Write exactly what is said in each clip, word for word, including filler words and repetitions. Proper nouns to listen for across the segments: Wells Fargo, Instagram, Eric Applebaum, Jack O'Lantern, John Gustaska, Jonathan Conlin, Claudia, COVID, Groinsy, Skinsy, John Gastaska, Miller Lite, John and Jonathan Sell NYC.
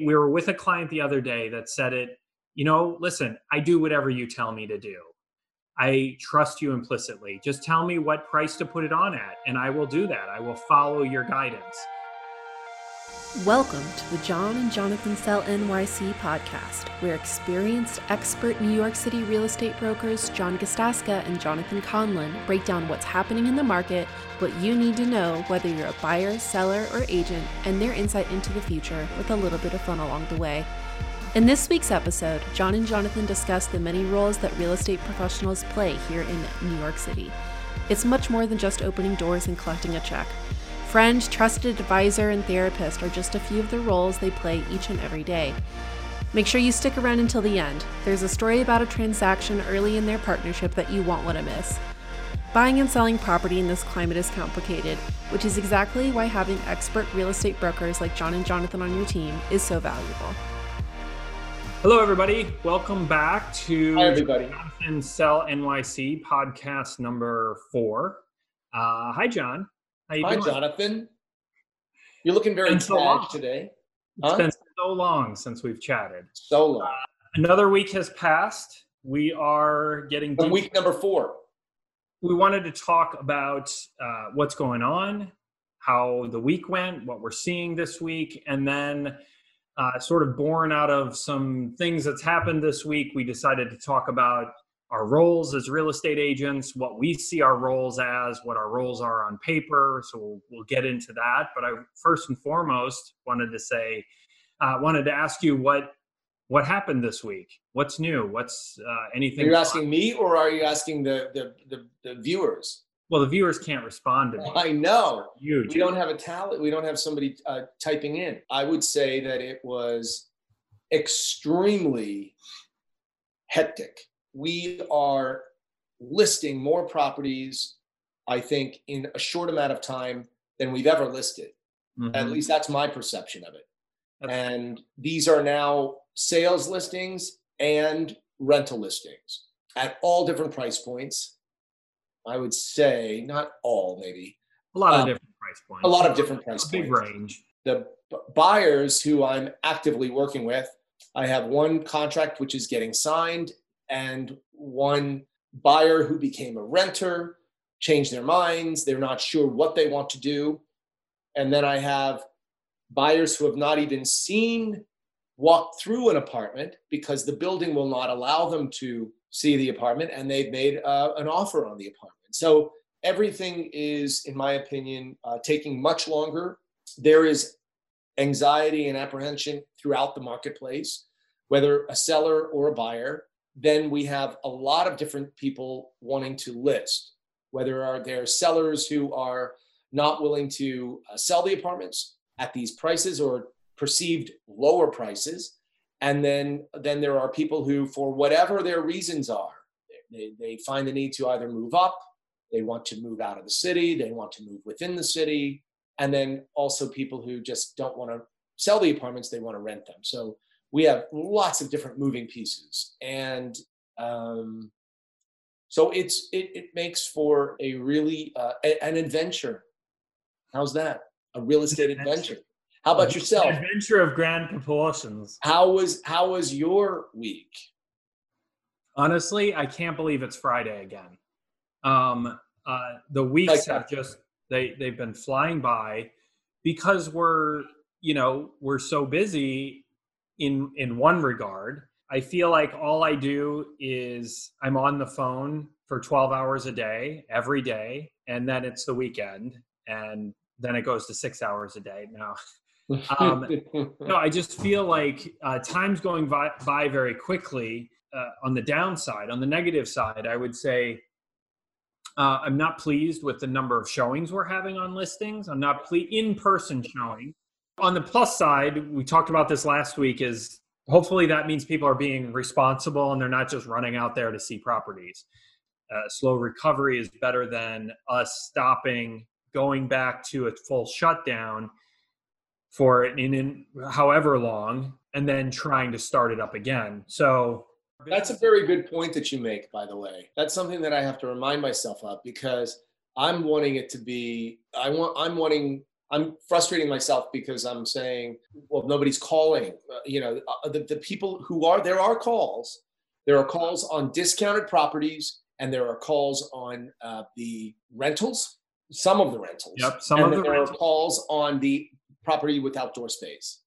We were with a client the other day that said it, you know, listen, I do whatever you tell me to do. I trust you implicitly. Just tell me what price to put it on at, and I will do that. I will follow your guidance. Welcome to the John and Jonathan Sell N Y C podcast, where experienced expert New York City real estate brokers John Gastaska and Jonathan Conlin break down what's happening in the market, what you need to know, whether you're a buyer, seller, or agent, and their insight into the future with a little bit of fun along the way. In this week's episode, John and Jonathan discuss the many roles that real estate professionals play here in New York City. It's much more than just opening doors and collecting a check. Friend, trusted advisor, and therapist are just a few of the roles they play each and every day. Make sure you stick around until the end. There's a story about a transaction early in their partnership that you won't want to miss. Buying and selling property in this climate is complicated, which is exactly why having expert real estate brokers like John and Jonathan on your team is so valuable. Hello, everybody. Welcome back to Jonathan Sell N Y C podcast number four. Uh, hi, John. How you hi, doing? Jonathan. You're looking very tagged so today. Huh? It's been so long since we've chatted. So long. Uh, another week has passed. We are getting deep. Week number four. We wanted to talk about uh, what's going on, how the week went, what we're seeing this week, and then Uh, sort of born out of some things that's happened this week, we decided to talk about our roles as real estate agents, what we see our roles as, what our roles are on paper. So we'll, we'll get into that. But I first and foremost wanted to say, uh, wanted to ask you what what happened this week. What's new? What's uh, anything? Are you asking me, or are you asking the the the, the viewers? Well, the viewers can't respond to me. I know. You, we don't have a talent. We don't have somebody uh, typing in. I would say that it was extremely hectic. We are listing more properties, I think, in a short amount of time than we've ever listed. Mm-hmm. At least that's my perception of it. That's and cool. These are now sales listings and rental listings at all different price points. I would say not all, maybe. A lot of um, different price points. A lot of different price points. Big range. The b- buyers who I'm actively working with, I have one contract which is getting signed and one buyer who became a renter, changed their minds. They're not sure what they want to do. And then I have buyers who have not even seen, walked through an apartment because the building will not allow them to see the apartment, and they've made uh, an offer on the apartment. So everything is, in my opinion, uh, taking much longer. There is anxiety and apprehension throughout the marketplace, whether a seller or a buyer. Then we have a lot of different people wanting to list, whether are there sellers who are not willing to uh, sell the apartments at these prices or perceived lower prices. And then, then there are people who, for whatever their reasons are, they, they find the need to either move up, they want to move out of the city, they want to move within the city, and then also people who just don't want to sell the apartments, they want to rent them. So we have lots of different moving pieces. And um, so it's it, it makes for a really, uh, a, an adventure. How's that? A real estate adventure. How about yourself? An adventure of grand proportions. How was how was your week? Honestly, I can't believe it's Friday again. Um, uh, the weeks like have just they they've been flying by because we're you know we're so busy in in one regard. I feel like all I do is I'm on the phone for twelve hours a day every day, and then it's the weekend, and then it goes to six hours a day now. Um, no, I just feel like uh, time's going by, by very quickly. Uh, on the downside, on the negative side, I would say uh, I'm not pleased with the number of showings we're having on listings. I'm not ple- in-person showing. On the plus side, we talked about this last week, is hopefully that means people are being responsible and they're not just running out there to see properties. Uh, slow recovery is better than us stopping, going back to a full shutdown for in, in however long, and then trying to start it up again. So that's a very good point that you make, by the way. That's something that I have to remind myself of because I'm wanting it to be, I want, I'm wanting I'm frustrating myself because I'm saying, well, nobody's calling. Uh, you know, uh, the, the people who are, there are calls. There are calls on discounted properties, and there are calls on uh, the rentals, some of the rentals. Yep, some and of the there rentals. Are calls on the property with outdoor space.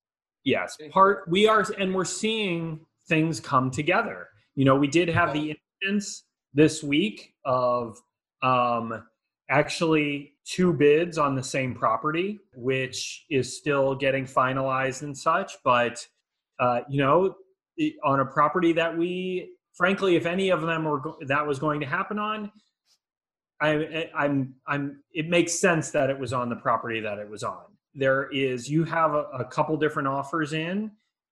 Yes, part, we are, and we're seeing things come together. You know, we did have the instance this week of um, actually two bids on the same property, which is still getting finalized and such. But, uh, you know, it, on a property that we, frankly, if any of them were go- that was going to happen on, I, I'm, I'm, it makes sense that it was on the property that it was on. There is, you have a, a couple different offers in.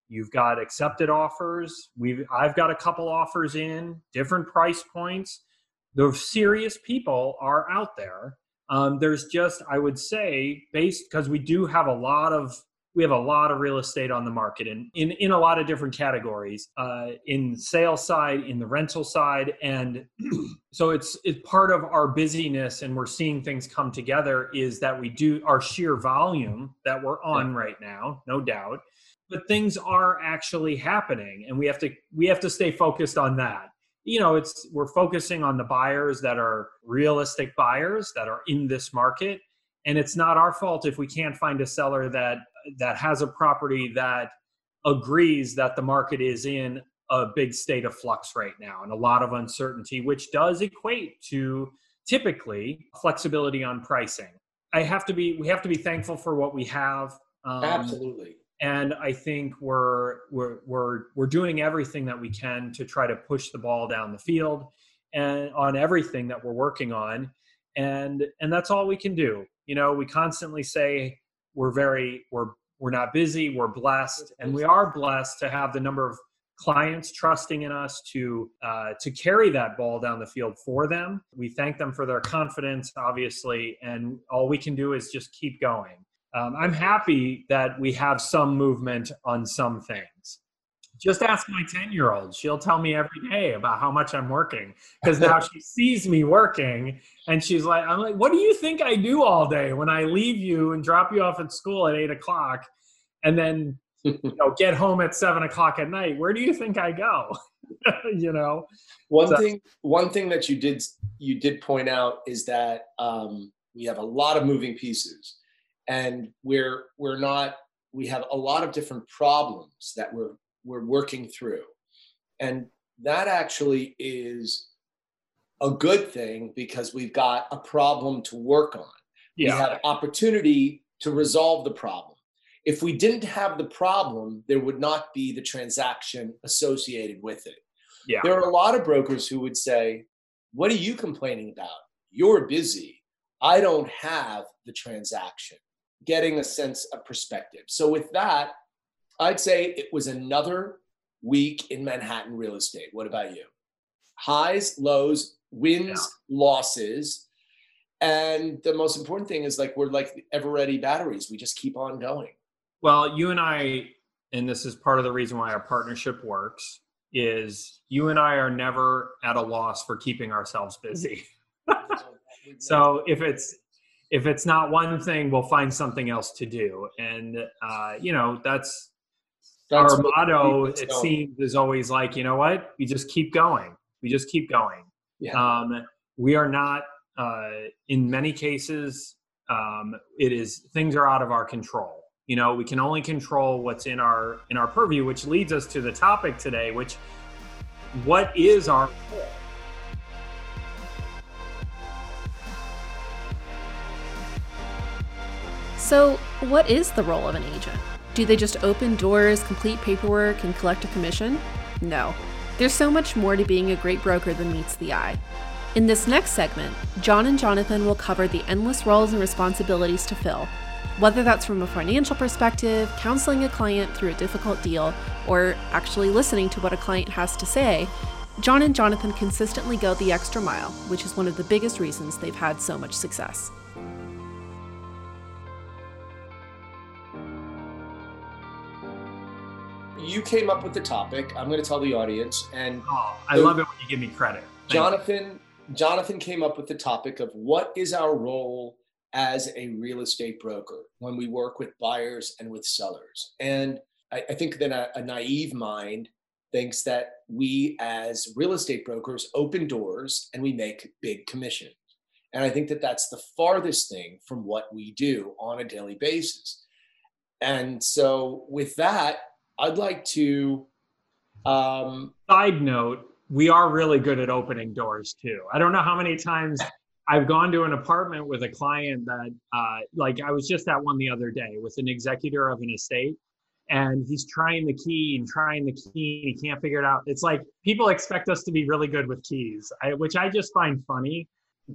You've got accepted offers. We've, I've got a couple offers in, different price points. The serious people are out there. Um, there's just, I would say, based, because we do have a lot of, we have a lot of real estate on the market and in, in, in a lot of different categories, uh, in sales side, in the rental side. And so it's, it's part of our busyness, and we're seeing things come together, is that we do our sheer volume that we're on right now, no doubt. But things are actually happening, and we have to we have to stay focused on that. You know, it's we're focusing on the buyers that are realistic buyers that are in this market, and it's not our fault if we can't find a seller that that has a property that agrees that the market is in a big state of flux right now and a lot of uncertainty, which does equate to typically flexibility on pricing. I have to be we have to be thankful for what we have. Um, Absolutely. And I think we're we're we're we're doing everything that we can to try to push the ball down the field, and on everything that we're working on, and and that's all we can do. You know, we constantly say we're very we're we're not busy, we're blessed, and we are blessed to have the number of clients trusting in us to uh, to carry that ball down the field for them. We thank them for their confidence, obviously, and all we can do is just keep going. Um, I'm happy that we have some movement on some things. Just ask my ten-year-old. She'll tell me every day about how much I'm working, because now she sees me working, and she's like, I'm like, what do you think I do all day when I leave you and drop you off at school at eight o'clock and then you know, get home at seven o'clock at night? Where do you think I go? you know? One so. thing One thing that you did, you did point out is that um, we have a lot of moving pieces. And we're we're not we have a lot of different problems that we're we're working through, and that actually is a good thing because we've got a problem to work on. Yeah. We have opportunity to resolve the problem. If we didn't have the problem, there would not be the transaction associated with it. Yeah. There are a lot of brokers who would say, "What are you complaining about? You're busy. I don't have the transaction." Getting a sense of perspective. So with that, I'd say it was another week in Manhattan real estate. What about you? Highs, lows, wins, yeah. losses. And the most important thing is, like, we're like ever-ready batteries. We just keep on going. Well, you and I, and this is part of the reason why our partnership works, is you and I are never at a loss for keeping ourselves busy. So if it's, If it's not one thing, we'll find something else to do. And, uh, you know, that's, that's our motto, it seems, is always like, you know what? We just keep going. We just keep going. Yeah. Um, we are not, uh, in many cases, um, it is, things are out of our control. You know, we can only control what's in our, in our purview, which leads us to the topic today, which, what is our goal? So what is the role of an agent? Do they just open doors, complete paperwork, and collect a commission? No. There's so much more to being a great broker than meets the eye. In this next segment, John and Jonathan will cover the endless roles and responsibilities to fill, whether that's from a financial perspective, counseling a client through a difficult deal, or actually listening to what a client has to say. John and Jonathan consistently go the extra mile, which is one of the biggest reasons they've had so much success. You came up with the topic. I'm going to tell the audience. And oh, I the, love it when you give me credit. Thank Jonathan, you. Jonathan came up with the topic of what is our role as a real estate broker when we work with buyers and with sellers. And I, I think that a, a naive mind thinks that we as real estate brokers open doors and we make big commissions. And I think that that's the farthest thing from what we do on a daily basis. And so with that, I'd like to... Um, Side note, we are really good at opening doors too. I don't know how many times I've gone to an apartment with a client that, uh, like I was just at one the other day with an executor of an estate, and he's trying the key and trying the key, he can't figure it out. It's like, people expect us to be really good with keys, I, which I just find funny.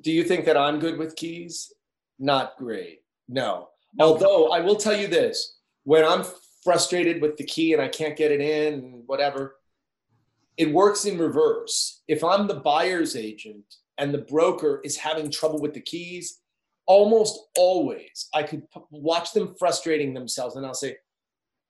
Do you think that I'm good with keys? Not great, no. Although I will tell you this, when I'm frustrated with the key and I can't get it in and whatever, it works in reverse. If I'm the buyer's agent and the broker is having trouble with the keys, almost always I could p- watch them frustrating themselves and I'll say,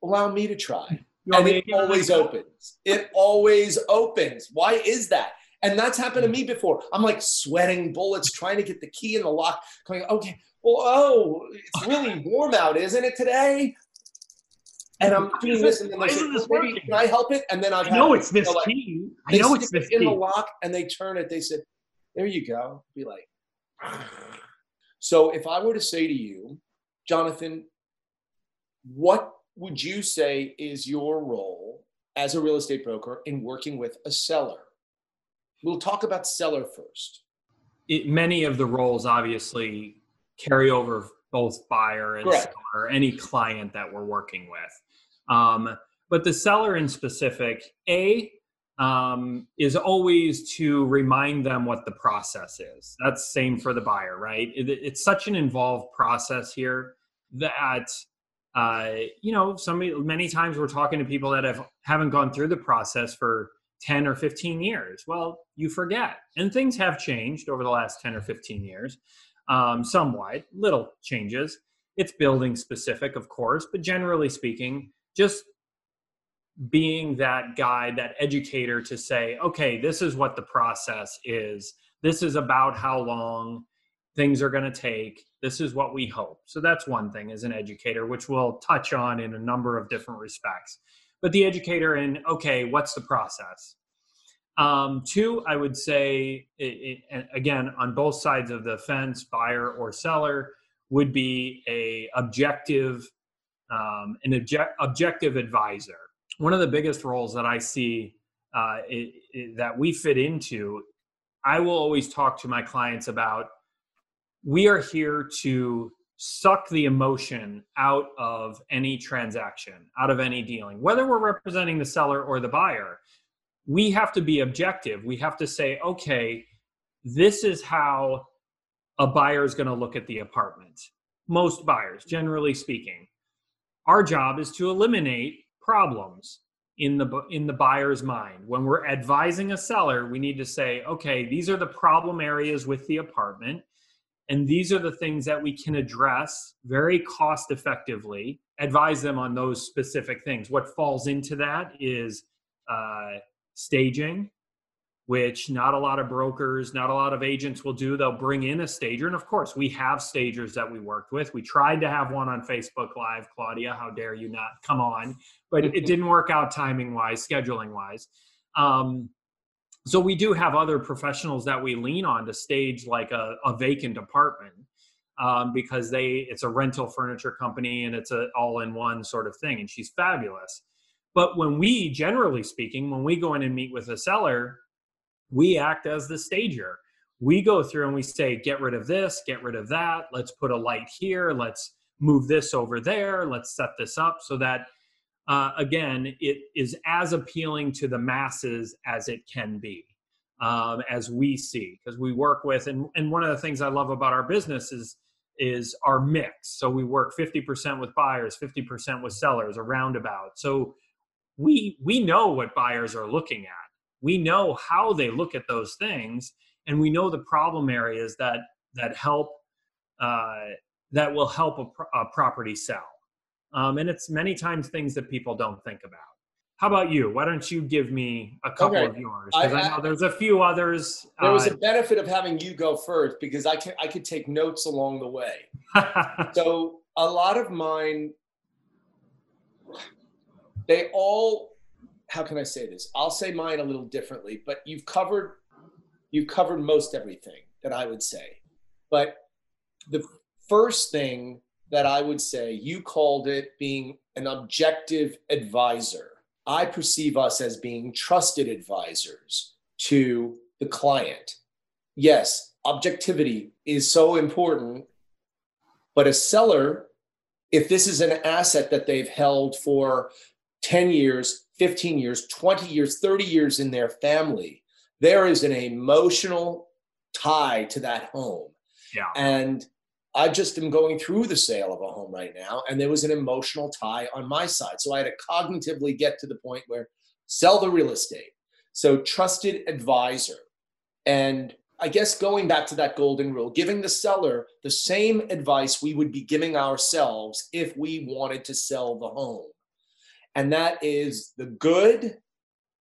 allow me to try. And it always opens. It always opens. Why is that? And that's happened to me before. I'm like sweating bullets, trying to get the key in the lock, going, okay, well, oh, it's really warm out, isn't it today? And I'm doing this, and then they say, well, maybe, can I help it? And then I've I know it's this key. I know it's this key. In the lock, and they turn it. They said, there you go. Be like, so if I were to say to you, Jonathan, what would you say is your role as a real estate broker in working with a seller? We'll talk about seller first. It, many of the roles obviously carry over both buyer and Correct. seller, any client that we're working with. Um, but the seller in specific, A, um, is always to remind them what the process is. That's same for the buyer, right? It, it's such an involved process here that... Uh, you know, somebody, many times we're talking to people that have, haven't gone through the process for ten or fifteen years. Well, you forget. And things have changed over the last ten or fifteen years, um, somewhat, little changes. It's building specific, of course, but generally speaking, just being that guide, that educator to say, okay, this is what the process is. This is about how long things are going to take. This is what we hope. So that's one thing as an educator, which we'll touch on in a number of different respects. But the educator in, okay, what's the process? Um, two, I would say, it, it, again, on both sides of the fence, buyer or seller, would be a objective, um, an object, objective advisor. One of the biggest roles that I see uh, it, it, that we fit into, I will always talk to my clients about, we are here to suck the emotion out of any transaction, out of any dealing, whether we're representing the seller or the buyer. We have to be objective. We have to say, okay, this is how a buyer is going to look at the apartment. Most buyers, generally speaking, our job is to eliminate problems in the in the buyer's mind. When we're advising a seller, we need to say, okay, these are the problem areas with the apartment. And these are the things that we can address very cost effectively, advise them on those specific things. What falls into that is uh, staging, which not a lot of brokers, not a lot of agents will do. They'll bring in a stager. And of course, we have stagers that we worked with. We tried to have one on Facebook Live, Claudia, how dare you not come on, but it didn't work out timing wise, scheduling wise. Um, So we do have other professionals that we lean on to stage like a, a vacant apartment um, because they it's a rental furniture company and it's an all-in-one sort of thing, and she's fabulous. But when we, generally speaking, when we go in and meet with a seller, we act as the stager. We go through and we say, get rid of this, get rid of that, let's put a light here, let's move this over there, let's set this up so that Uh, again, it is as appealing to the masses as it can be, um, as we see, because we work with, and, and one of the things I love about our business is, is our mix. So we work fifty percent with buyers, fifty percent with sellers, a roundabout. So we, we know what buyers are looking at. We know how they look at those things, and we know the problem areas that, that help, uh, that will help a, pro- a property sell. Um, and it's many times things that people don't think about. How about you? Why don't you give me a couple okay. of yours? Because I, I know there's a few others. There uh, was a benefit of having you go first because I, can, I could take notes along the way. So a lot of mine, they all, how can I say this? I'll say mine a little differently, but you've covered, you've covered most everything that I would say. But the first thing that I would say, you called it being an objective advisor. I perceive us as being trusted advisors to the client. Yes, objectivity is so important, but a seller, if this is an asset that they've held for ten years, fifteen years, twenty years, thirty years in their family, there is an emotional tie to that home. Yeah. And I just am going through the sale of a home right now, and there was an emotional tie on my side. So I had to cognitively get to the point where sell the real estate. So trusted advisor. And I guess going back to that golden rule, giving the seller the same advice we would be giving ourselves if we wanted to sell the home. And that is the good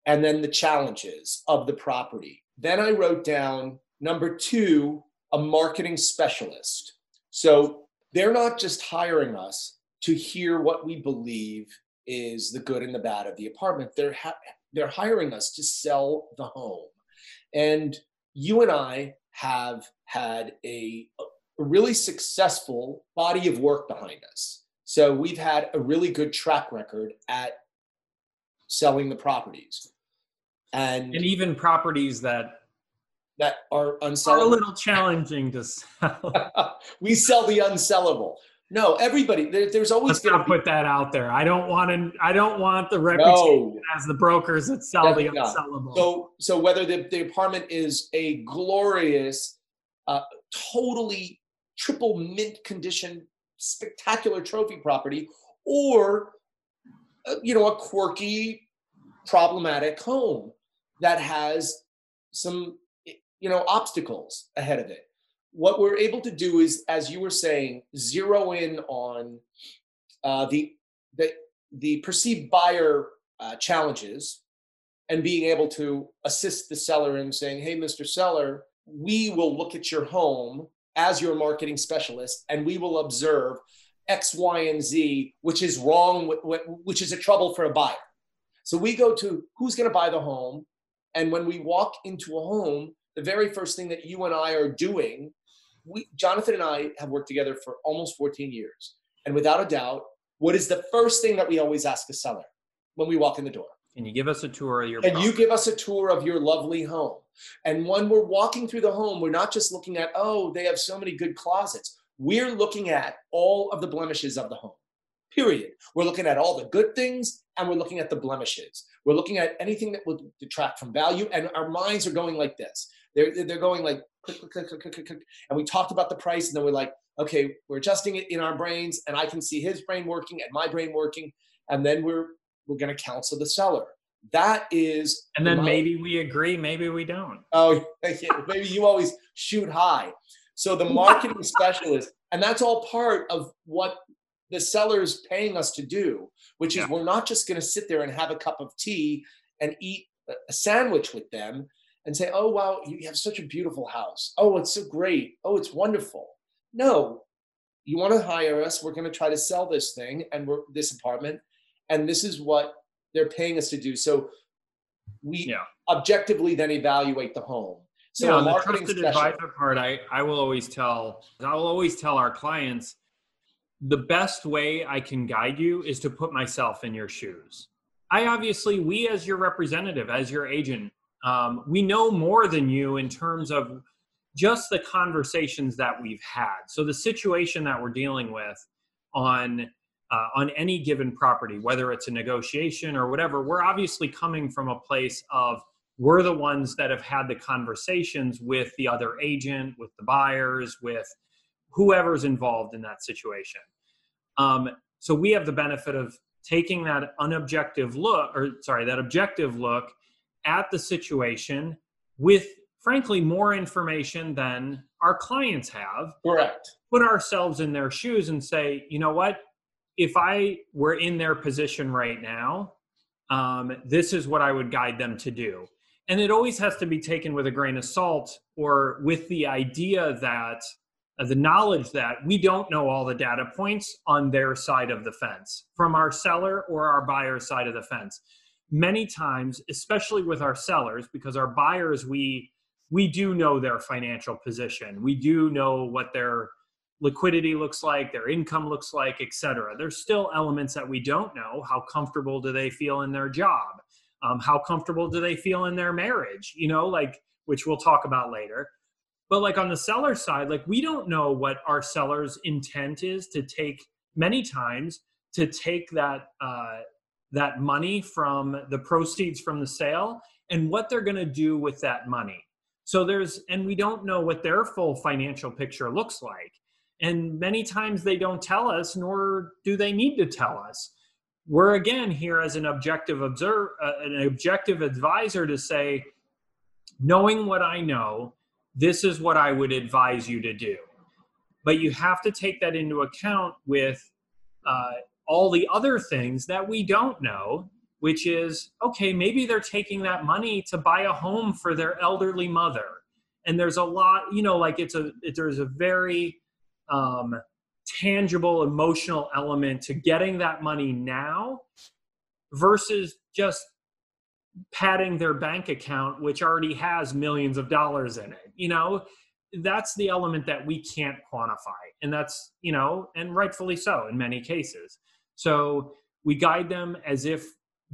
and then the challenges of the property. Then I wrote down number two, a marketing specialist. So they're not just hiring us to hear what we believe is the good and the bad of the apartment. They're ha- they're hiring us to sell the home. And you and I have had a, a really successful body of work behind us. So we've had a really good track record at selling the properties. And, and even properties that that are unsellable. Are a little challenging to sell. We sell the unsellable. No, everybody, there, there's always going to put that out there. I don't want to, I don't want the reputation no, as the brokers that sell the unsellable. So, so whether the, the apartment is a glorious, uh, totally triple mint condition, spectacular trophy property, or, uh, you know, a quirky, problematic home that has some, you know, obstacles ahead of it. What we're able to do is, as you were saying, zero in on uh, the, the the perceived buyer uh, challenges, and being able to assist the seller in saying, "Hey, Mister Seller, we will look at your home as your marketing specialist, and we will observe X, Y, and Z, which is wrong, which is a trouble for a buyer." So we go to who's going to buy the home, and when we walk into a home, the very first thing that you and I are doing, we, Jonathan and I have worked together for almost fourteen years. And without a doubt, what is the first thing that we always ask a seller when we walk in the door? Can you give us a tour of your Can property? you give us a tour of your lovely home? And when we're walking through the home, we're not just looking at, oh, they have so many good closets. We're looking at all of the blemishes of the home, period. We're looking at all the good things, and we're looking at the blemishes. We're looking at anything that will detract from value, and our minds are going like this. They're, they're going like, click, click, click, click, click, click. And we talked about the price, and then we're like, okay, we're adjusting it in our brains, and I can see his brain working and my brain working. And then we're, we're going to counsel the seller. That is. And then my, maybe we agree, maybe we don't. Oh, maybe you always shoot high. So the marketing specialist, and that's all part of what the seller is paying us to do, which is yeah. we're not just going to sit there and have a cup of tea and eat a sandwich with them and say, oh, wow, you have such a beautiful house. Oh, it's so great. Oh, it's wonderful. No, you want to hire us. We're going to try to sell this thing and we're, this apartment. And this is what they're paying us to do. So we yeah. objectively then evaluate the home. So yeah, on the trusted advisor part, I, I will always tell, I will always tell our clients, the best way I can guide you is to put myself in your shoes. I obviously, we as your representative, as your agent, Um, we know more than you in terms of just the conversations that we've had. So the situation that we're dealing with on uh, on any given property, whether it's a negotiation or whatever, we're obviously coming from a place of we're the ones that have had the conversations with the other agent, with the buyers, with whoever's involved in that situation. Um, so we have the benefit of taking that unobjective look, or sorry, that objective look at the situation with, frankly, more information than our clients have. Correct. Put ourselves in their shoes and say, you know what, if I were in their position right now, um, this is what I would guide them to do. And it always has to be taken with a grain of salt, or with the idea that the knowledge that we don't know all the data points on their side of the fence, from our seller or our buyer side of the fence. Many times, especially with our sellers, because our buyers, we, we do know their financial position. We do know what their liquidity looks like, their income looks like, et cetera. There's still elements that we don't know. How comfortable do they feel in their job? Um, how comfortable do they feel in their marriage? You know, like, which we'll talk about later. But like on the seller side, like we don't know what our seller's intent is to take, many times, to take that, uh, that money from the proceeds from the sale and what they're going to do with that money. So there's, and we don't know what their full financial picture looks like. And many times they don't tell us, nor do they need to tell us. We're again here as an objective observer, uh, an objective advisor to say, knowing what I know, this is what I would advise you to do. But you have to take that into account with uh, all the other things that we don't know, which is, okay, maybe they're taking that money to buy a home for their elderly mother. And there's a lot, you know, like it's a, it, there's a very um, tangible emotional element to getting that money now versus just padding their bank account, which already has millions of dollars in it. You know, that's the element that we can't quantify. And that's, you know, and rightfully so in many cases. So we guide them as if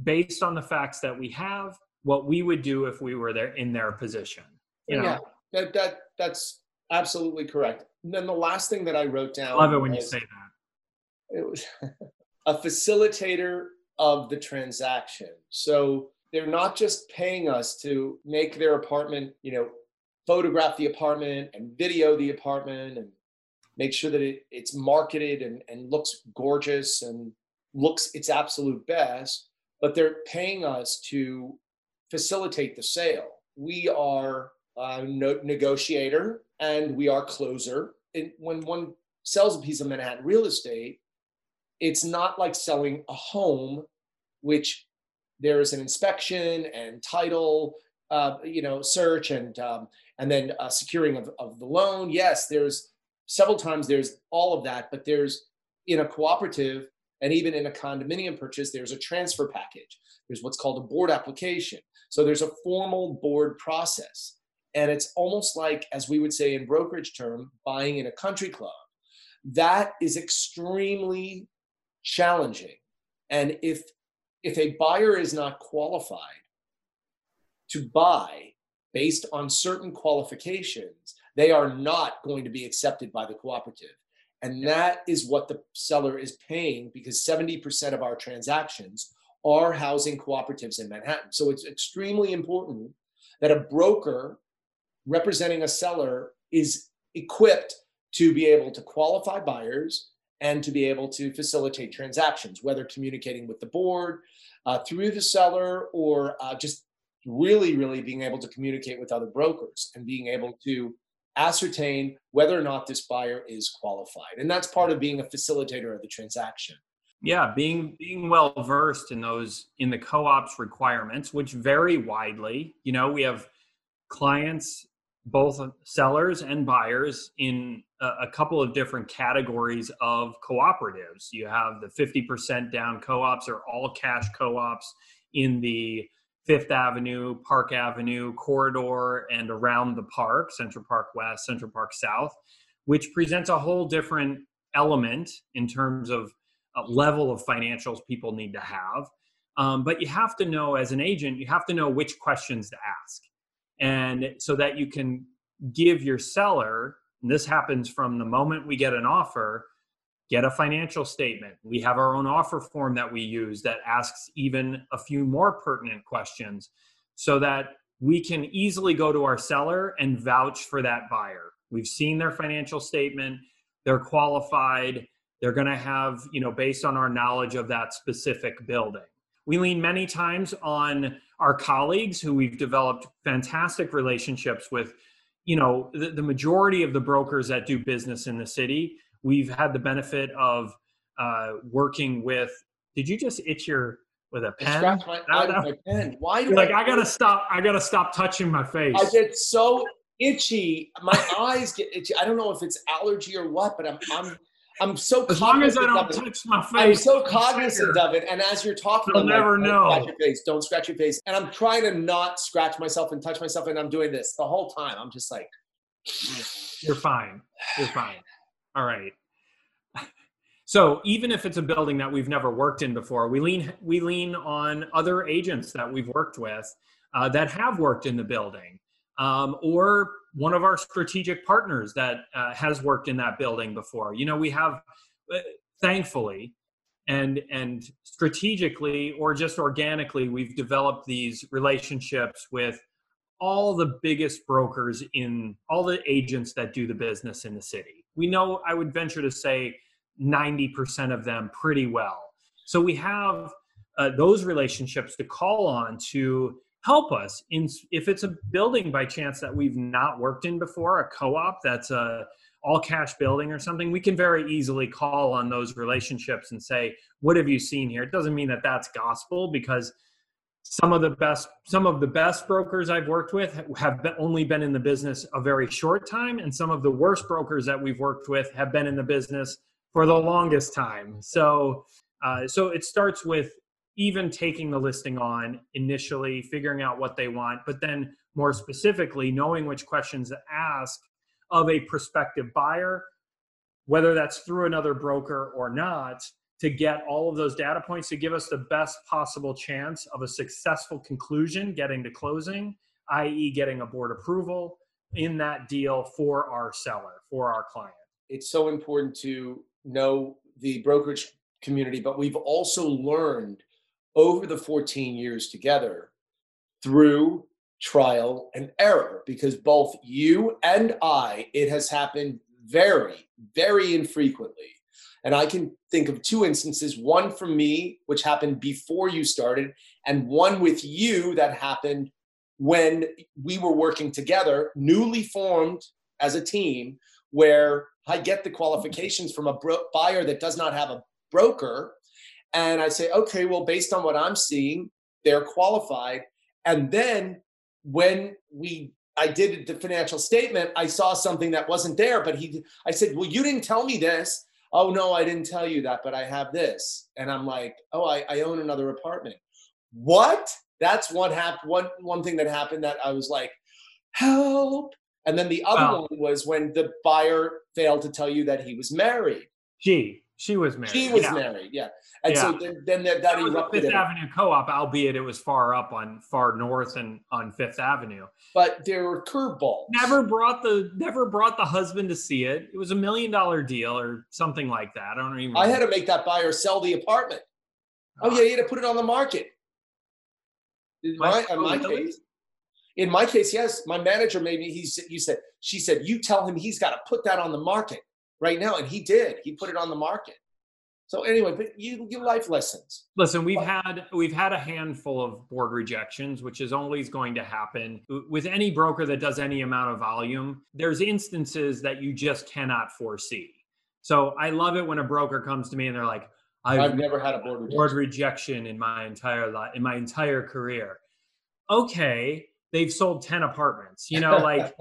based on the facts that we have, what we would do if we were there in their position. You know? Yeah, that, that, that's absolutely correct. And then the last thing that I wrote down. I love it when you say that. It was a facilitator of the transaction. So they're not just paying us to make their apartment, you know, photograph the apartment and video the apartment and make sure that it, it's marketed and, and looks gorgeous and looks its absolute best, but they're paying us to facilitate the sale. We are a no- negotiator and we are closer. And when one sells a piece of Manhattan real estate, it's not like selling a home, which there is an inspection and title, uh, you know, search and um, and then uh, securing of, of the loan. Yes, there's several times there's all of that, but there's in a cooperative and even in a condominium purchase, there's a transfer package. There's what's called a board application. So there's a formal board process. And it's almost like, as we would say in brokerage term, buying in a country club. That is extremely challenging. And if If a buyer is not qualified to buy based on certain qualifications, they are not going to be accepted by the cooperative. And that is what the seller is paying, because seventy percent of our transactions are housing cooperatives in Manhattan. So it's extremely important that a broker representing a seller is equipped to be able to qualify buyers and to be able to facilitate transactions, whether communicating with the board, uh, through the seller, or uh, just really, really being able to communicate with other brokers and being able to ascertain whether or not this buyer is qualified. And that's part of being a facilitator of the transaction. Yeah, being being well-versed in those, in the co-op's requirements, which vary widely. You know, we have clients, both sellers and buyers, in a couple of different categories of cooperatives. You have the fifty percent down co-ops or all cash co-ops in the Fifth Avenue, Park Avenue corridor and around the park, Central Park West, Central Park South, which presents a whole different element in terms of a level of financials people need to have. Um, but you have to know, as an agent, you have to know which questions to ask. And so that you can give your seller, and this happens from the moment we get an offer, get a financial statement. We have our own offer form that we use that asks even a few more pertinent questions so that we can easily go to our seller and vouch for that buyer. We've seen their financial statement, they're qualified, they're gonna have, you know, based on our knowledge of that specific building. We lean many times on our colleagues who we've developed fantastic relationships with. You know, the, the majority of the brokers that do business in the city, we've had the benefit of uh, working with. Did you just itch your with a pen? I my, I, I, my pen. Why do I, like I gotta stop? I gotta stop touching my face. I get so itchy. My eyes get itchy. I don't know if it's allergy or what, but I'm I'm I'm so as long as I don't touch my face. I'm so cognizant of it. And as you're talking, you'll never know. Don't scratch your face. Don't scratch your face. And I'm trying to not scratch myself and touch myself, and I'm doing this the whole time. I'm just like, you're fine. You're fine. All right. So even if it's a building that we've never worked in before, we lean we lean on other agents that we've worked with uh, that have worked in the building, um, or one of our strategic partners that uh, has worked in that building before. You know, we have, uh, thankfully, and and strategically or just organically, we've developed these relationships with all the biggest brokers, in all the agents that do the business in the city. We know, I would venture to say, ninety percent of them pretty well. So we have uh, those relationships to call on to help us in, if it's a building by chance that we've not worked in before, a co-op that's a all cash building or something, we can very easily call on those relationships and say, what have you seen here? It doesn't mean that that's gospel, because some of the best, some of the best brokers I've worked with have been, only been in the business a very short time. And some of the worst brokers that we've worked with have been in the business for the longest time. So uh, so it starts with even taking the listing on initially, figuring out what they want, but then more specifically, knowing which questions to ask of a prospective buyer, whether that's through another broker or not, to get all of those data points to give us the best possible chance of a successful conclusion, getting to closing, that is getting a board approval in that deal for our seller, for our client. It's so important to know the brokerage community, but we've also learned over the fourteen years together through trial and error, because both you and I, it has happened very, very infrequently. And I can think of two instances, one from me, which happened before you started, and one with you that happened when we were working together, newly formed as a team, where I get the qualifications from a bro- buyer that does not have a broker. And I say, okay, well, based on what I'm seeing, they're qualified. And then when we, I did the financial statement, I saw something that wasn't there, but he, I said, well, you didn't tell me this. Oh no, I didn't tell you that, but I have this. And I'm like, oh, I, I own another apartment. What? That's one hap- one, one thing that happened that I was like, help. And then the other wow. one was when the buyer failed to tell you that he was married. She, she was married. She was yeah. married, yeah. And yeah. so then, then that, that, that erupted. Fifth Avenue co-op, albeit it was far up on far north and on Fifth Avenue. But there were curveballs. Never brought the never brought the husband to see it. It was a million dollar deal or something like that. I don't even. I remember. Had to make that buyer sell the apartment. Oh, oh yeah, you had to put it on the market. In my, in my case. In my case, yes, my manager made me, he said, you said, she said, you tell him he's got to put that on the market right now. And he did, he put it on the market. So anyway, but you give life lessons. Listen, we've had, we've had a handful of board rejections, which is always going to happen with any broker that does any amount of volume. There's instances that you just cannot foresee. So I love it when a broker comes to me and they're like, I've, I've never had a board rejection. board rejection in my entire life, in my entire career. Okay. They've sold ten apartments, you know, like,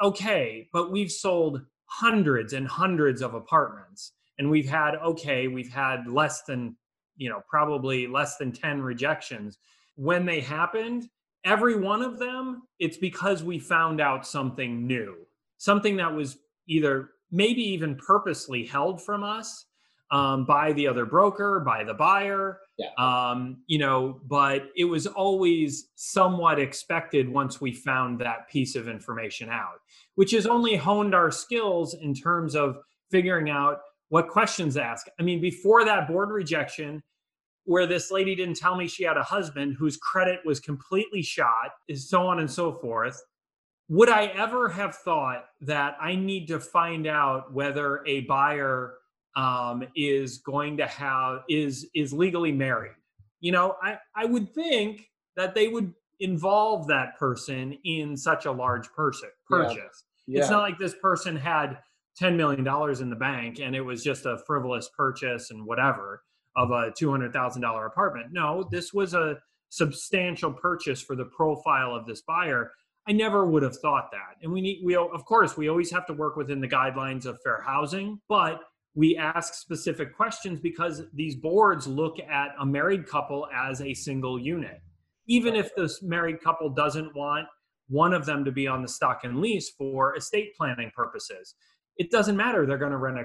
okay, but we've sold hundreds and hundreds of apartments, and we've had, okay, we've had less than, you know, probably less than ten rejections. When they happened, every one of them, it's because we found out something new, something that was either maybe even purposely held from us um, by the other broker, by the buyer. Yeah. Um, you know, but it was always somewhat expected once we found that piece of information out, which has only honed our skills in terms of figuring out what questions to ask. I mean, before that board rejection, where this lady didn't tell me she had a husband whose credit was completely shot, is so on and so forth, would I ever have thought that I need to find out whether a buyer Um, is going to have, is is legally married? You know, I, I would think that they would involve that person in such a large person purchase. Yeah. Yeah. It's not like this person had ten million dollars in the bank and it was just a frivolous purchase and whatever of a two hundred thousand dollars apartment. No, this was a substantial purchase for the profile of this buyer. I never would have thought that. And we need, we, of course, we always have to work within the guidelines of fair housing, but we ask specific questions because these boards look at a married couple as a single unit. Even if this married couple doesn't want one of them to be on the stock and lease for estate planning purposes, it doesn't matter. They're going to run a,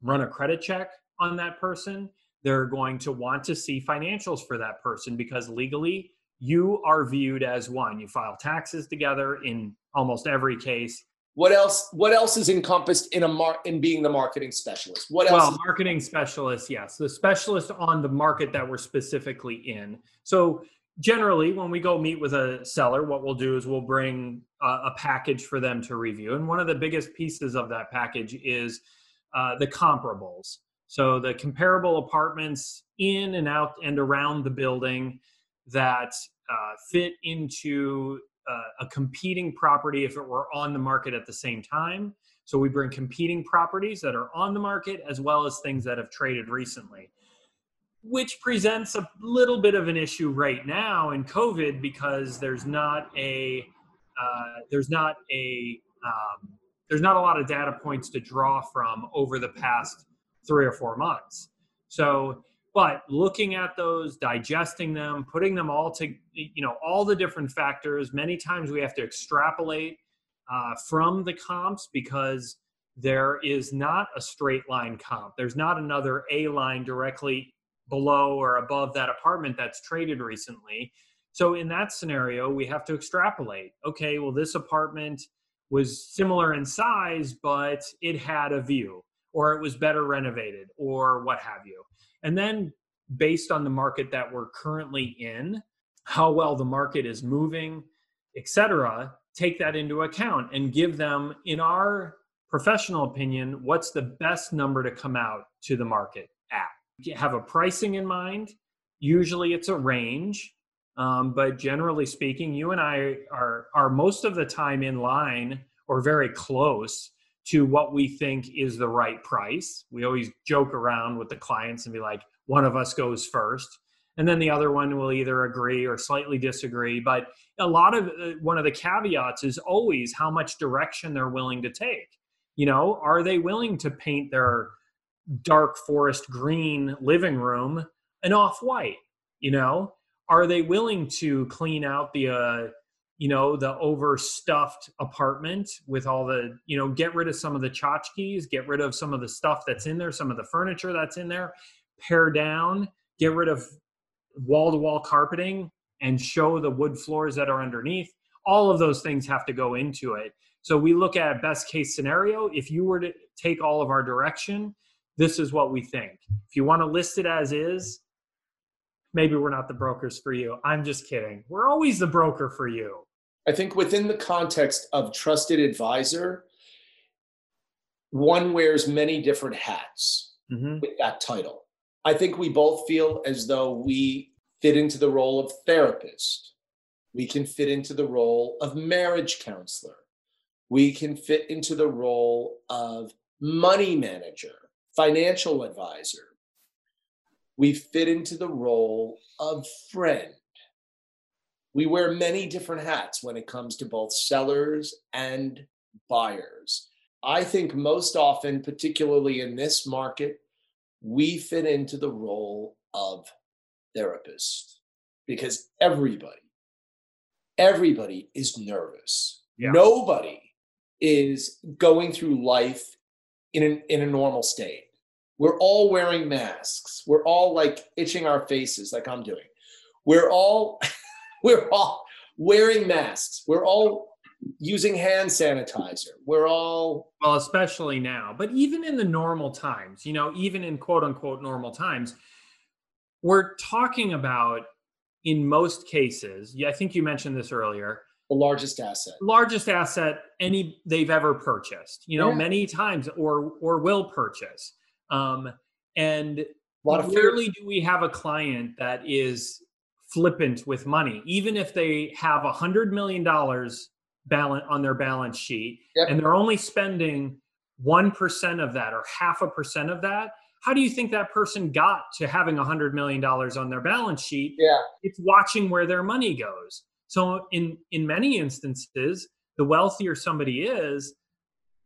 run a credit check on that person. They're going to want to see financials for that person because legally, you are viewed as one. You file taxes together in almost every case. What else? What else is encompassed in a mar- in being the marketing specialist? What else? Well, marketing specialist, yes, the specialist on the market that we're specifically in. So generally, when we go meet with a seller, what we'll do is we'll bring a, a package for them to review, and one of the biggest pieces of that package is uh, the comparables. So the comparable apartments in and out and around the building that uh, fit into uh, a competing property if it were on the market at the same time. So we bring competing properties that are on the market as well as things that have traded recently, which presents a little bit of an issue right now in COVID because there's not a uh, there's not a um, there's not a lot of data points to draw from over the past three or four months. So. But looking at those, digesting them, putting them all to, you know, all the different factors, many times we have to extrapolate uh, from the comps because there is not a straight line comp. There's not another A line directly below or above that apartment that's traded recently. So in that scenario, we have to extrapolate. Okay, well, this apartment was similar in size, but it had a view, or it was better renovated, or what have you. And then based on the market that we're currently in, how well the market is moving, et cetera, take that into account and give them, in our professional opinion, what's the best number to come out to the market at. You have a pricing in mind. Usually it's a range, um, but generally speaking, you and I are, are most of the time in line or very close to what we think is the right price. We always joke around with the clients and be like, one of us goes first, and then the other one will either agree or slightly disagree. But a lot of, uh, one of the caveats is always how much direction they're willing to take. You know, are they willing to paint their dark forest green living room an off-white? You know, are they willing to clean out the, uh, you know, the overstuffed apartment with all the, you know, get rid of some of the tchotchkes, get rid of some of the stuff that's in there, some of the furniture that's in there, pare down, get rid of wall-to-wall carpeting and show the wood floors that are underneath. All of those things have to go into it. So we look at best case scenario. If you were to take all of our direction, this is what we think. If you want to list it as is, maybe we're not the brokers for you. I'm just kidding. We're always the broker for you. I think within the context of trusted advisor, one wears many different hats mm-hmm. with that title. I think we both feel as though we fit into the role of therapist. We can fit into the role of marriage counselor. We can fit into the role of money manager, financial advisor. We fit into the role of friend. We wear many different hats when it comes to both sellers and buyers. I think most often, particularly in this market, we fit into the role of therapist because everybody, everybody is nervous. Yeah. Nobody is going through life in an, in a normal state. We're all wearing masks. We're all like itching our faces like I'm doing. We're all... We're all wearing masks. We're all using hand sanitizer. We're all... Well, especially now, but even in the normal times, you know, even in quote unquote normal times, we're talking about, in most cases, yeah, I think you mentioned this earlier. The largest asset. Largest asset any they've ever purchased, you know, yeah. many times or or will purchase. Um, and rarely do we have a client that is... flippant with money, even if they have a hundred million dollars balance on their balance sheet yep. and they're only spending one percent of that or half a percent of that. How do you think that person got to having a hundred million dollars on their balance sheet? Yeah, it's watching where their money goes. So in, in many instances, the wealthier somebody is,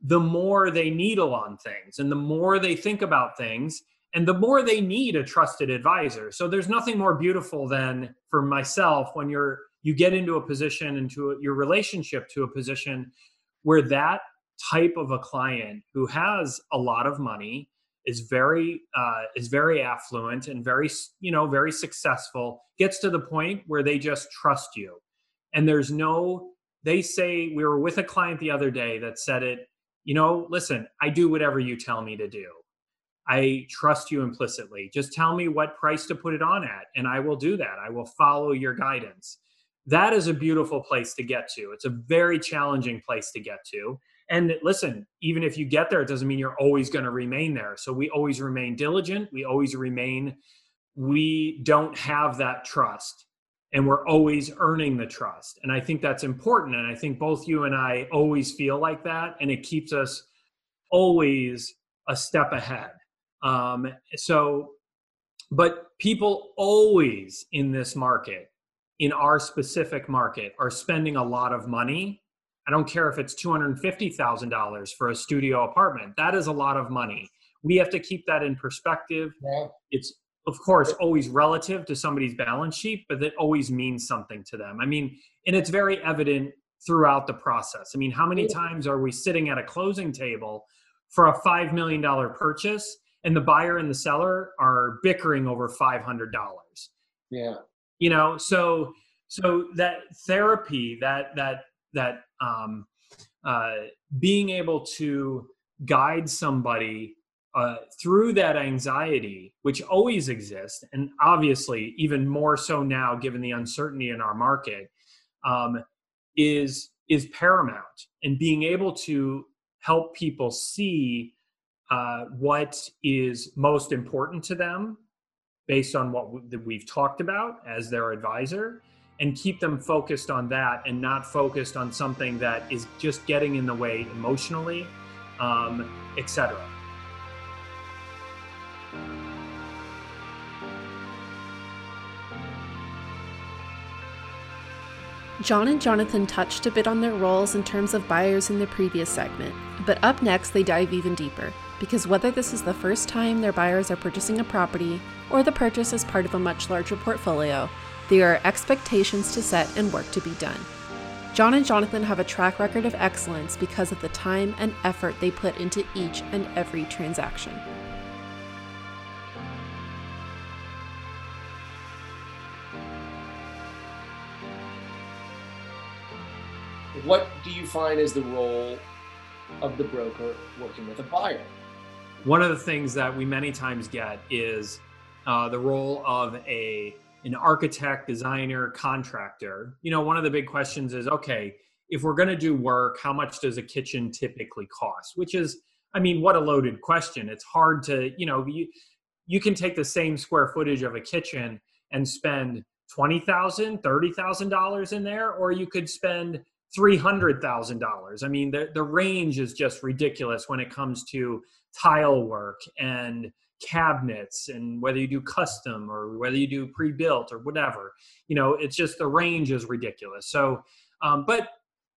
the more they needle on things and the more they think about things and the more they need a trusted advisor. So there's nothing more beautiful than, for myself, when you're, you get into a position, into a, your relationship to a position where that type of a client who has a lot of money is very, uh, is very affluent and very, you know, very successful, gets to the point where they just trust you. And there's no, they say, we were with a client the other day that said it, you know, listen, I do whatever you tell me to do. I trust you implicitly. Just tell me what price to put it on at, and I will do that. I will follow your guidance. That is a beautiful place to get to. It's a very challenging place to get to. And listen, even if you get there, it doesn't mean you're always going to remain there. So we always remain diligent. We always remain, we don't have that trust. And we're always earning the trust. And I think that's important. And I think both you and I always feel like that. And it keeps us always a step ahead. Um, so, but people always in this market, in our specific market, are spending a lot of money. I don't care if it's two hundred fifty thousand dollars for a studio apartment. That is a lot of money. We have to keep that in perspective. Yeah. It's, of course, always relative to somebody's balance sheet, but that always means something to them. I mean, and it's very evident throughout the process. I mean, how many times are we sitting at a closing table for a five million dollars purchase and the buyer and the seller are bickering over five hundred dollars? Yeah. You know, so, so that therapy, that, that, that, um, uh, being able to guide somebody Uh, through that anxiety, which always exists, and obviously even more so now given the uncertainty in our market, um, is is paramount. And being able to help people see uh, what is most important to them based on what w- that we've talked about as their advisor, and keep them focused on that and not focused on something that is just getting in the way emotionally, um, et cetera. John and Jonathan touched a bit on their roles in terms of buyers in the previous segment, but up next they dive even deeper, because whether this is the first time their buyers are purchasing a property or the purchase is part of a much larger portfolio, there are expectations to set and work to be done. John and Jonathan have a track record of excellence because of the time and effort they put into each and every transaction. What do you find is the role of the broker working with a buyer? One of the things that we many times get is uh, the role of a an architect, designer, contractor. You know, one of the big questions is, okay, if we're going to do work, how much does a kitchen typically cost? Which is, I mean, what a loaded question. It's hard to, you know, you, you can take the same square footage of a kitchen and spend twenty thousand dollars, thirty thousand dollars in there, or you could spend three hundred thousand dollars. I mean, the, the range is just ridiculous when it comes to tile work and cabinets and whether you do custom or whether you do pre-built or whatever. You know, it's just the range is ridiculous. So, um, but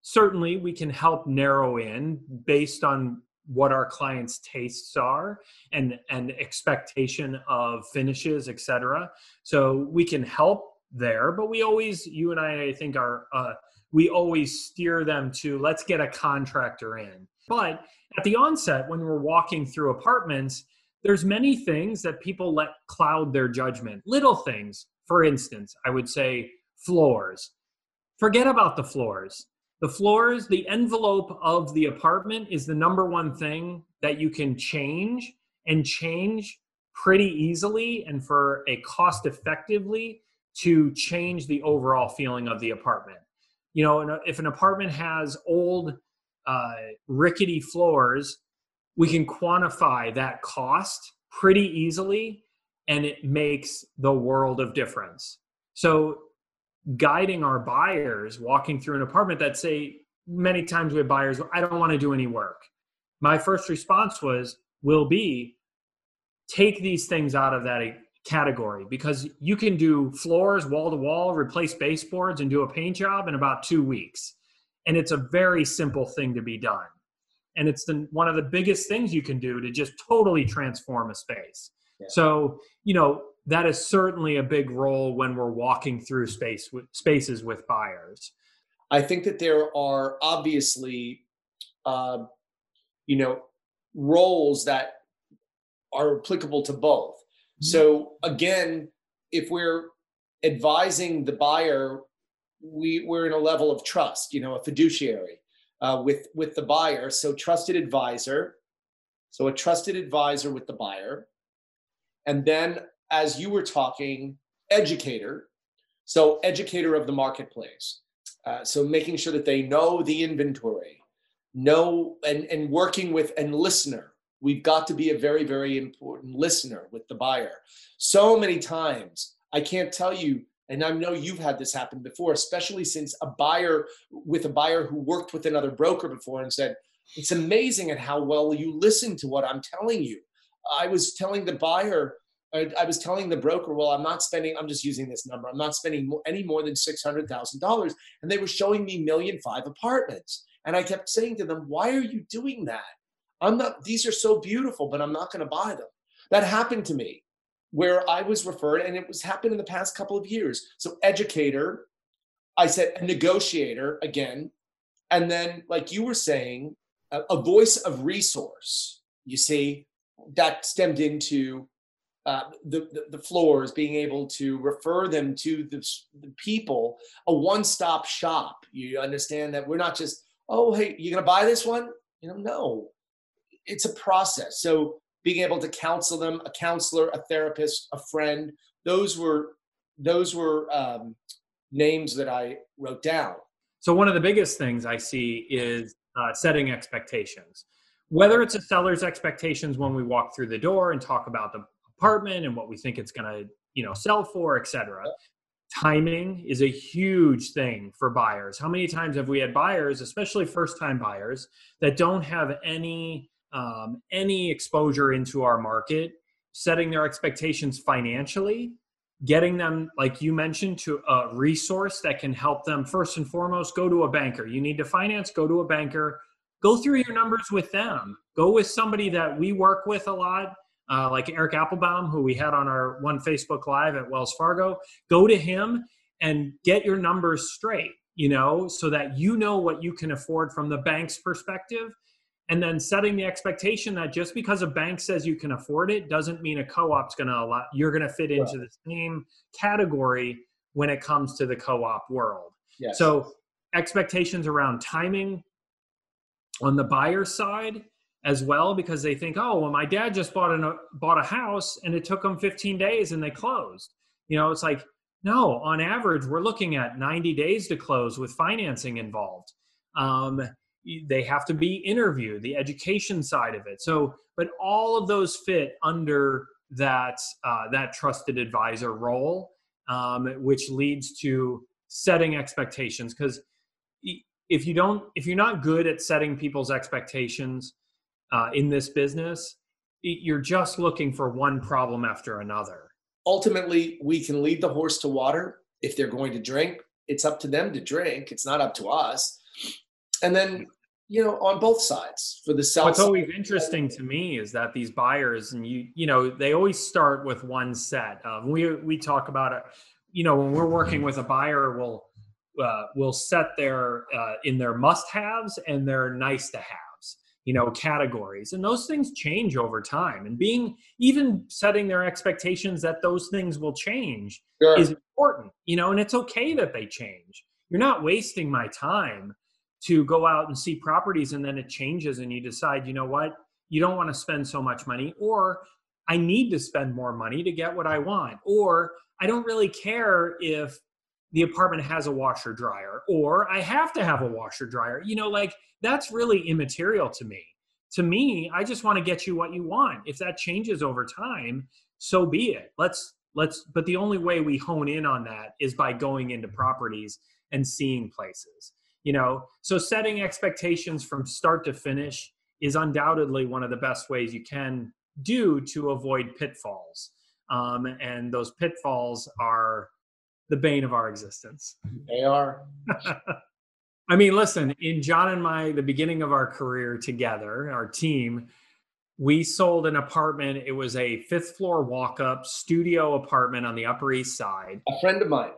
certainly we can help narrow in based on what our clients' tastes are and, and expectation of finishes, et cetera. So we can help there, but we always, you and I, I think are, uh, we always steer them to, let's get a contractor in. But at the onset, when we're walking through apartments, there's many things that people let cloud their judgment. Little things, for instance, I would say floors. Forget about the floors. The floors, the envelope of the apartment is the number one thing that you can change and change pretty easily and for a cost effectively to change the overall feeling of the apartment. You know, if an apartment has old, uh, rickety floors, we can quantify that cost pretty easily, and it makes the world of difference. So guiding our buyers walking through an apartment that say, many times we have buyers, I don't want to do any work. My first response was, will be, take these things out of that category, because you can do floors, wall to wall, replace baseboards, and do a paint job in about two weeks. And it's a very simple thing to be done. And it's the, one of the biggest things you can do to just totally transform a space. Yeah. So, you know, that is certainly a big role when we're walking through space with, spaces with buyers. I think that there are obviously, uh, you know, roles that are applicable to both. Mm-hmm. So again, if we're advising the buyer, we, we're in a level of trust, you know, a fiduciary uh, with, with the buyer. So trusted advisor. So a trusted advisor with the buyer. And then as you were talking, educator. So educator of the marketplace. Uh, so making sure that they know the inventory, know, and, and working with, and listener. We've got to be a very, very important listener with the buyer. So many times, I can't tell you, and I know you've had this happen before, especially since a buyer with a buyer who worked with another broker before and said, it's amazing at how well you listen to what I'm telling you. I was telling the buyer, I was telling the broker, well, I'm not spending, I'm just using this number, I'm not spending any more than six hundred thousand dollars. And they were showing me million five apartments. And I kept saying to them, why are you doing that? I'm not, these are so beautiful, but I'm not going to buy them. That happened to me where I was referred, and it was happened in the past couple of years. So educator, I said a negotiator again. And then like you were saying, a, a voice of resource, you see, that stemmed into Uh, the, the, the floors, being able to refer them to the, the people, a one-stop shop. You understand that we're not just, oh, hey, you're going to buy this one? You know, no. It's a process. So being able to counsel them, a counselor, a therapist, a friend, those were, those were um, names that I wrote down. So one of the biggest things I see is uh, setting expectations. Whether it's a seller's expectations when we walk through the door and talk about the apartment and what we think it's going to, you know, sell for, et cetera. Timing is a huge thing for buyers. How many times have we had buyers, especially first-time buyers, that don't have any um, any exposure into our market, setting their expectations financially, getting them, like you mentioned, to a resource that can help them. First and foremost, go to a banker. You need to finance, go to a banker. Go through your numbers with them. Go with somebody that we work with a lot. Uh, like Eric Applebaum, who we had on our one Facebook Live at Wells Fargo, go to him and get your numbers straight, you know, so that you know what you can afford from the bank's perspective. And then setting the expectation that just because a bank says you can afford it doesn't mean a co-op's going to allow, you're going to fit into right. the same category when it comes to the co-op world. Yes. So expectations around timing on the buyer's side, as well, because they think, oh, well, my dad just bought an, bought a house and it took them fifteen days and they closed. You know, it's like, no, on average, we're looking at ninety days to close with financing involved. Um, they have to be interviewed, the education side of it. So, but all of those fit under that, uh, that trusted advisor role, um, which leads to setting expectations. Because if you don't, if you're not good at setting people's expectations, Uh, in this business, you're just looking for one problem after another. Ultimately, we can lead the horse to water. If they're going to drink, it's up to them to drink. It's not up to us. And then, you know, on both sides for the sell. What's always interesting to me is that these buyers, and you, you know, they always start with one set. Um, we we talk about it. You know, when we're working with a buyer, we'll uh, we'll set their uh, in their must-haves and their nice-to-have. You know, categories, and those things change over time, and being even setting their expectations that those things will change sure. is important, you know, and it's okay that they change. You're not wasting my time to go out and see properties and then it changes and you decide, you know what, you don't want to spend so much money, or I need to spend more money to get what I want, or I don't really care if the apartment has a washer dryer, or I have to have a washer dryer. You know, like that's really immaterial to me. To me, I just want to get you what you want. If that changes over time, so be it. Let's, let's, but the only way we hone in on that is by going into properties and seeing places, you know? So setting expectations from start to finish is undoubtedly one of the best ways you can do to avoid pitfalls. Um, and those pitfalls are the bane of our existence. They are. I mean, listen, in John and my, the beginning of our career together, our team, we sold an apartment. It was a fifth floor walk-up studio apartment on the Upper East Side. A friend of mine.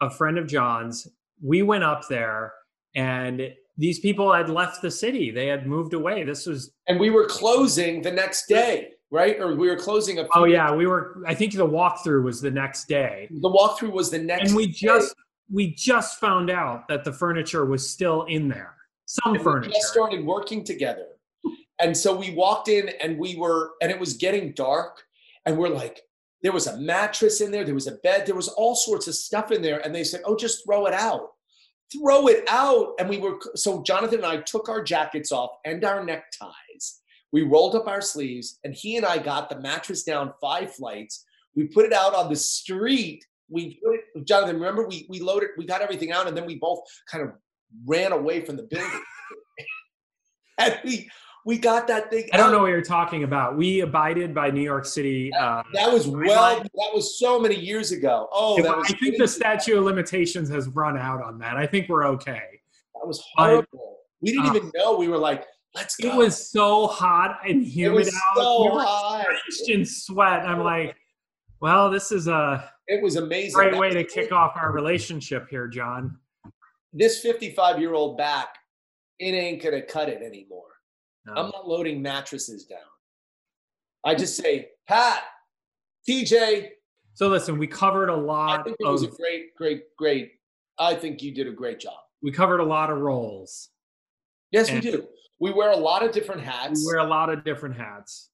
A friend of John's. We went up there and these people had left the city. They had moved away. This was. And we were closing the next day, right? Or we were closing a. Oh yeah. We were, I think the walkthrough was the next day. The walkthrough was the next day. And we day. just. We just found out that the furniture was still in there. Some and furniture. We just started working together. And so we walked in and we were, and it was getting dark. And we're like, there was a mattress in there. There was a bed. There was all sorts of stuff in there. And they said, oh, just throw it out. Throw it out. And we were, so Jonathan and I took our jackets off and our neckties. We rolled up our sleeves and he and I got the mattress down five flights. We put it out on the street. We put it, Jonathan, remember we we loaded, we got everything out and then we both kind of ran away from the building. And we we got that thing. I don't out. know what you're talking about. We abided by New York City. Uh, that was well, that was so many years ago. Oh, it, that was I think the statute of limitations has run out on that. I think we're okay. That was horrible. But, we didn't uh, even know. We were like, let's go. It was so hot and humid it was out. So we were hot. drenched in sweat. I'm like, well, this is a it was amazing. Great way to kick off our relationship here, John. This fifty-five-year-old back, it ain't gonna cut it anymore. No. I'm not loading mattresses down. I just say, Pat, T J. So listen, we covered a lot. I think it was of, a great, great, great. I think you did a great job. We covered a lot of roles. Yes, and we do. We wear a lot of different hats. We wear a lot of different hats.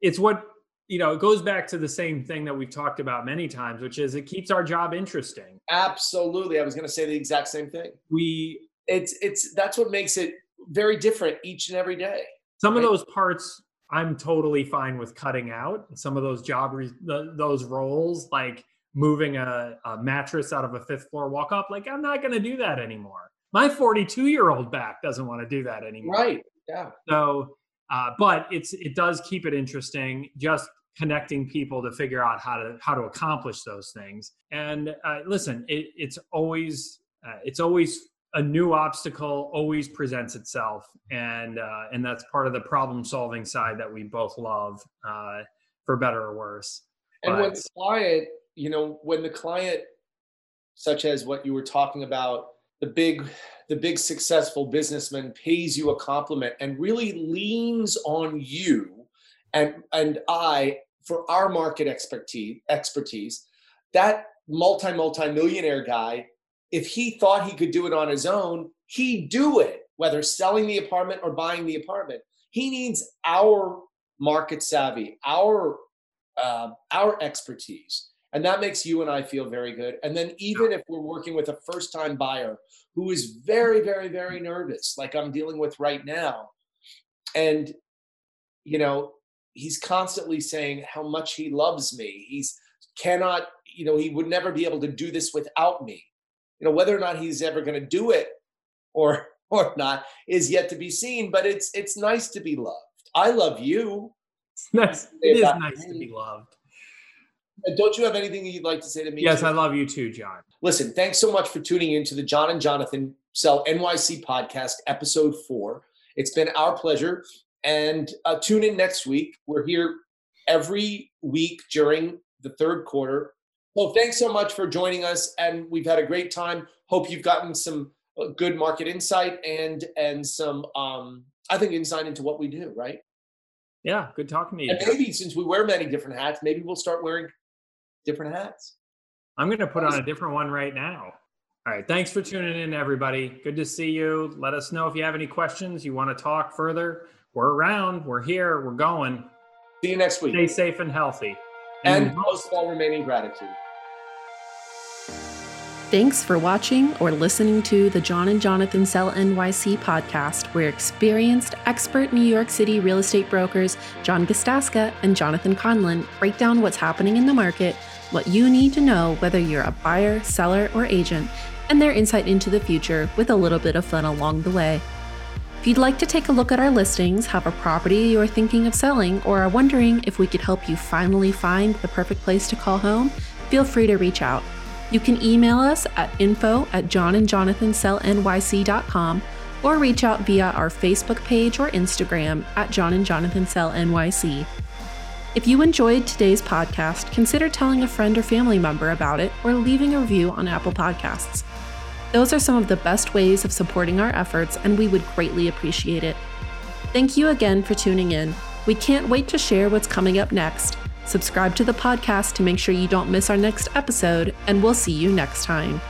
It's what. You know, it goes back to the same thing that we've talked about many times, which is it keeps our job interesting. Absolutely. I was going to say the exact same thing. We, it's, it's, that's what makes it very different each and every day. Some right? of those parts I'm totally fine with cutting out. Some of those job, re- the, those roles, like moving a, a mattress out of a fifth floor walk up, like I'm not going to do that anymore. My forty-two year old back doesn't want to do that anymore. Right. Yeah. So, Uh, but it's it does keep it interesting, just connecting people to figure out how to how to accomplish those things. And uh, listen, it, it's always uh, it's always a new obstacle, always presents itself, and uh, and that's part of the problem solving side that we both love, uh, for better or worse. And but, when the client, you know, when the client, such as what you were talking about. The big, the big successful businessman pays you a compliment and really leans on you and and I for our market expertise. Expertise. That multi multi millionaire guy, if he thought he could do it on his own, he'd do it. Whether selling the apartment or buying the apartment, he needs our market savvy, our uh, our expertise. And that makes you and I feel very good. And then even if we're working with a first-time buyer who is very, very, very nervous, like I'm dealing with right now, and, you know, he's constantly saying how much he loves me. He's cannot, you know, he would never be able to do this without me. You know, whether or not he's ever going to do it or or not is yet to be seen, but it's it's nice to be loved. I love you. It's nice. It is nice me. to be loved. Don't you have anything you'd like to say to me? Yes, too? I love you too, John. Listen, thanks so much for tuning in to the John and Jonathan Sell N Y C podcast, episode four. It's been our pleasure. And uh, tune in next week. We're here every week during the third quarter. Well, thanks so much for joining us. And we've had a great time. Hope you've gotten some good market insight and, and some, um, I think, insight into what we do, right? Yeah, good talking to you. And maybe since we wear many different hats, maybe we'll start wearing different hats. I'm going to put on a different one right now. All right. Thanks for tuning in, everybody. Good to see you. Let us know if you have any questions. You want to talk further. We're around. We're here. We're going. See you next week. Stay safe and healthy. And, and most of all, remaining gratitude. Thanks for watching or listening to the John and Jonathan Sell N Y C podcast, where experienced expert New York City real estate brokers John Gustaska and Jonathan Conlin break down what's happening in the market, what you need to know whether you're a buyer, seller, or agent, and their insight into the future with a little bit of fun along the way. If you'd like to take a look at our listings, have a property you're thinking of selling, or are wondering if we could help you finally find the perfect place to call home, feel free to reach out. You can email us at info at john and jonathan sell N Y C dot com or reach out via our Facebook page or Instagram at John and Jonathan Sell N Y C. If you enjoyed today's podcast, consider telling a friend or family member about it or leaving a review on Apple Podcasts. Those are some of the best ways of supporting our efforts, and we would greatly appreciate it. Thank you again for tuning in. We can't wait to share what's coming up next. Subscribe to the podcast to make sure you don't miss our next episode, and we'll see you next time.